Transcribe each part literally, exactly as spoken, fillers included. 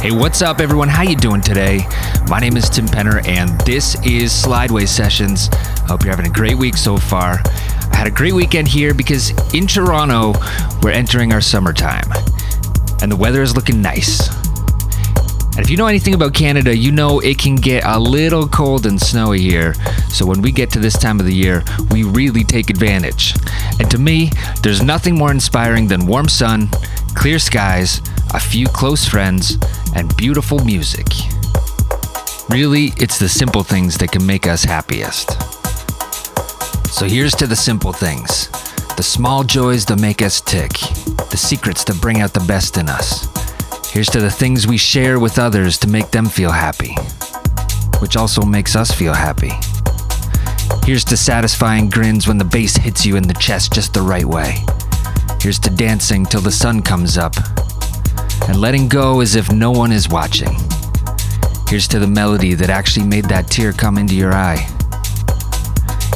Hey, what's up everyone? How you doing today? My name is Tim Penner and this is Slideways Sessions. Hope you're having a great week so far. I had a great weekend here because in Toronto, we're entering our summertime and the weather is looking nice. And if you know anything about Canada, you know it can get a little cold and snowy here. So when we get to this time of the year, we really take advantage. And to me, there's nothing more inspiring than warm sun, clear skies, a few close friends, and beautiful music. Really, it's the simple things that can make us happiest. So here's to the simple things. The small joys that make us tick. The secrets that bring out the best in us. Here's to the things we share with others to make them feel happy, which also makes us feel happy. Here's to satisfying grins when the bass hits you in the chest just the right way. Here's to dancing till the sun comes up and letting go as if no one is watching. Here's to the melody that actually made that tear come into your eye.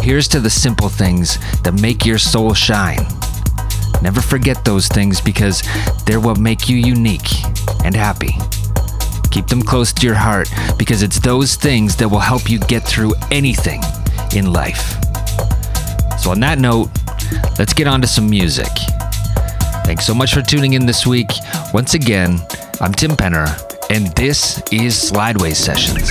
Here's to the simple things that make your soul shine. Never forget those things because they're what make you unique and happy. Keep them close to your heart because it's those things that will help you get through anything in life. So on that note, let's get on to some music. Thanks so much for tuning in this week. Once again, I'm Tim Penner, and this is Slideways Sessions.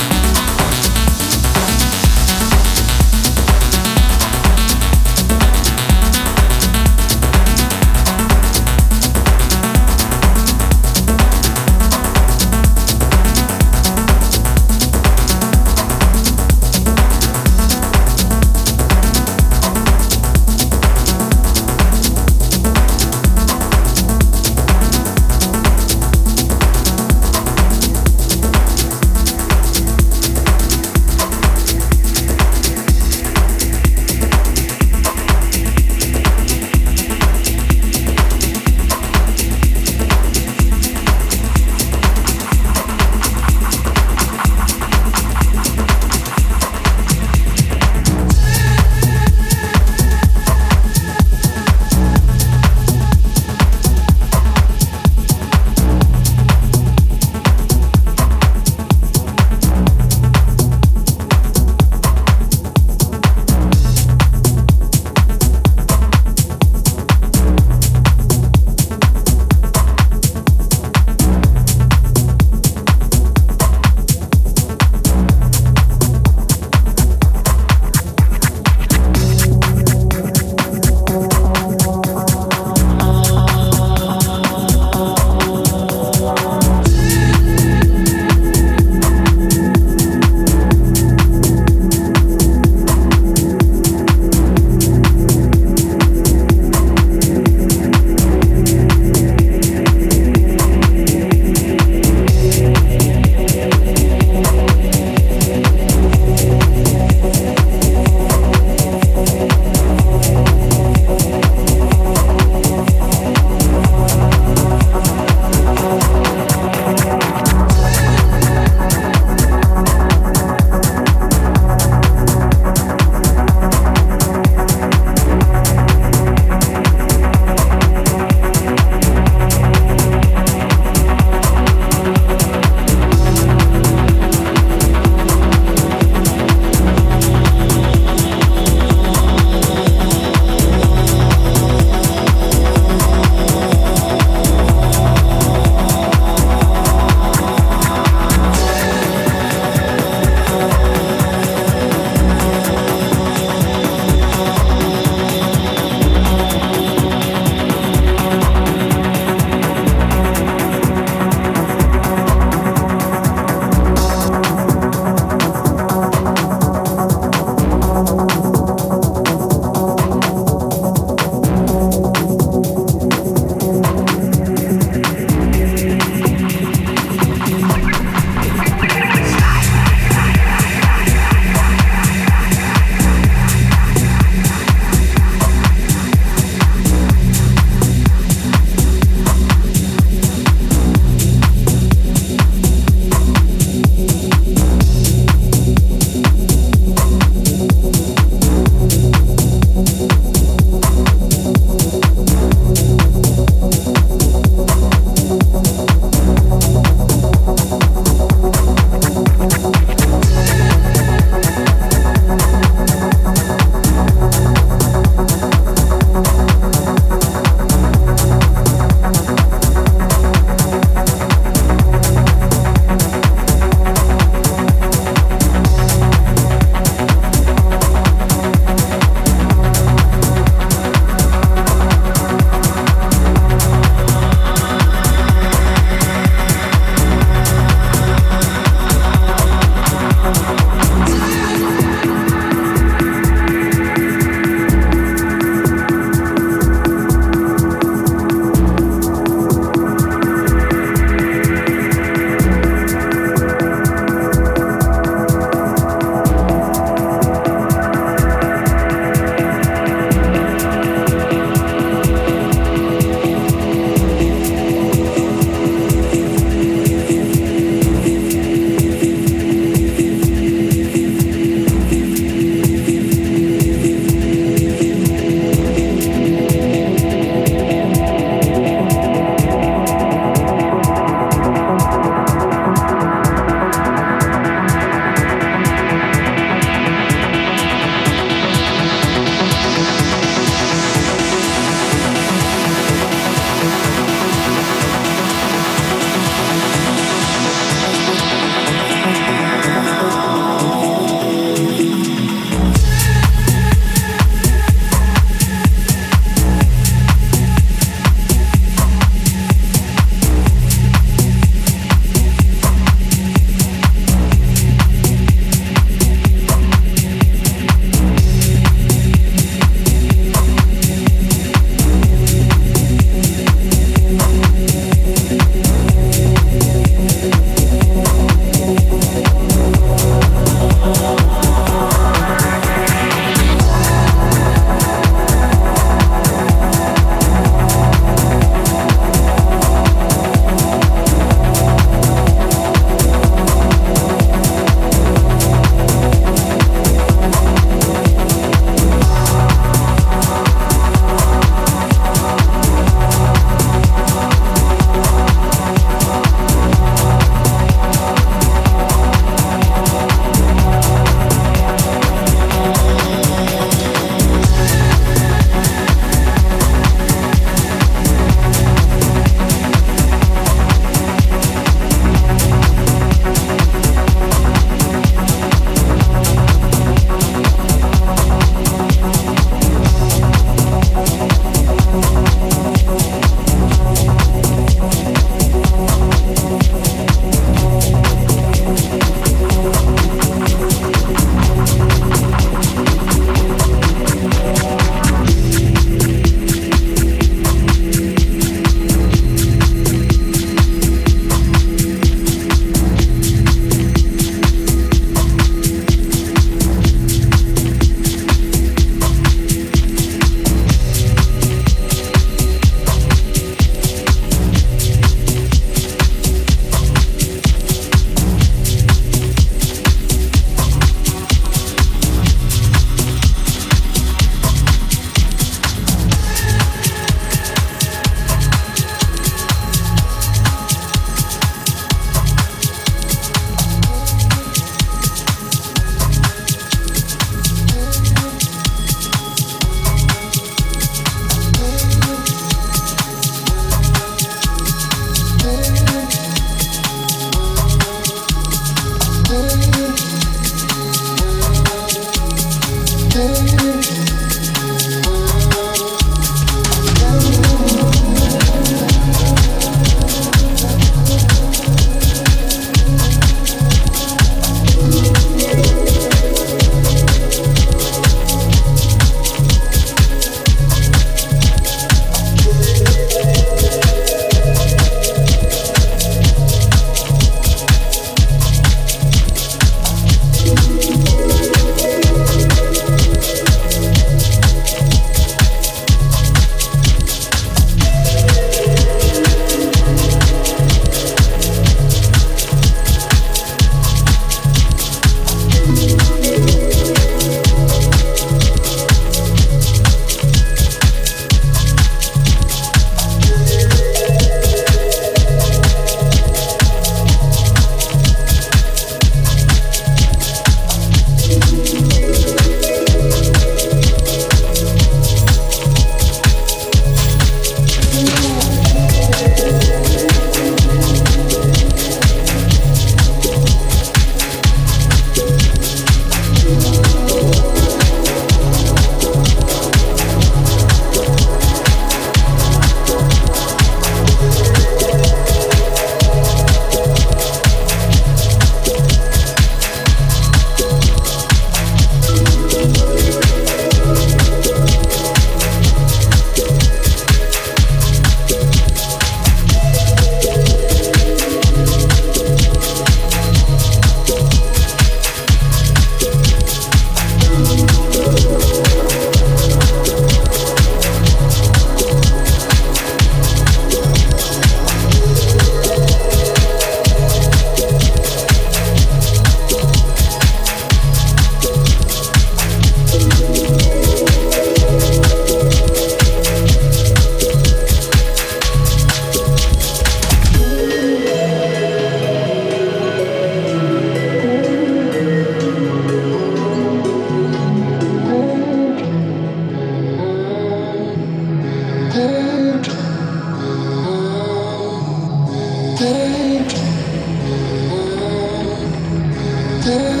day.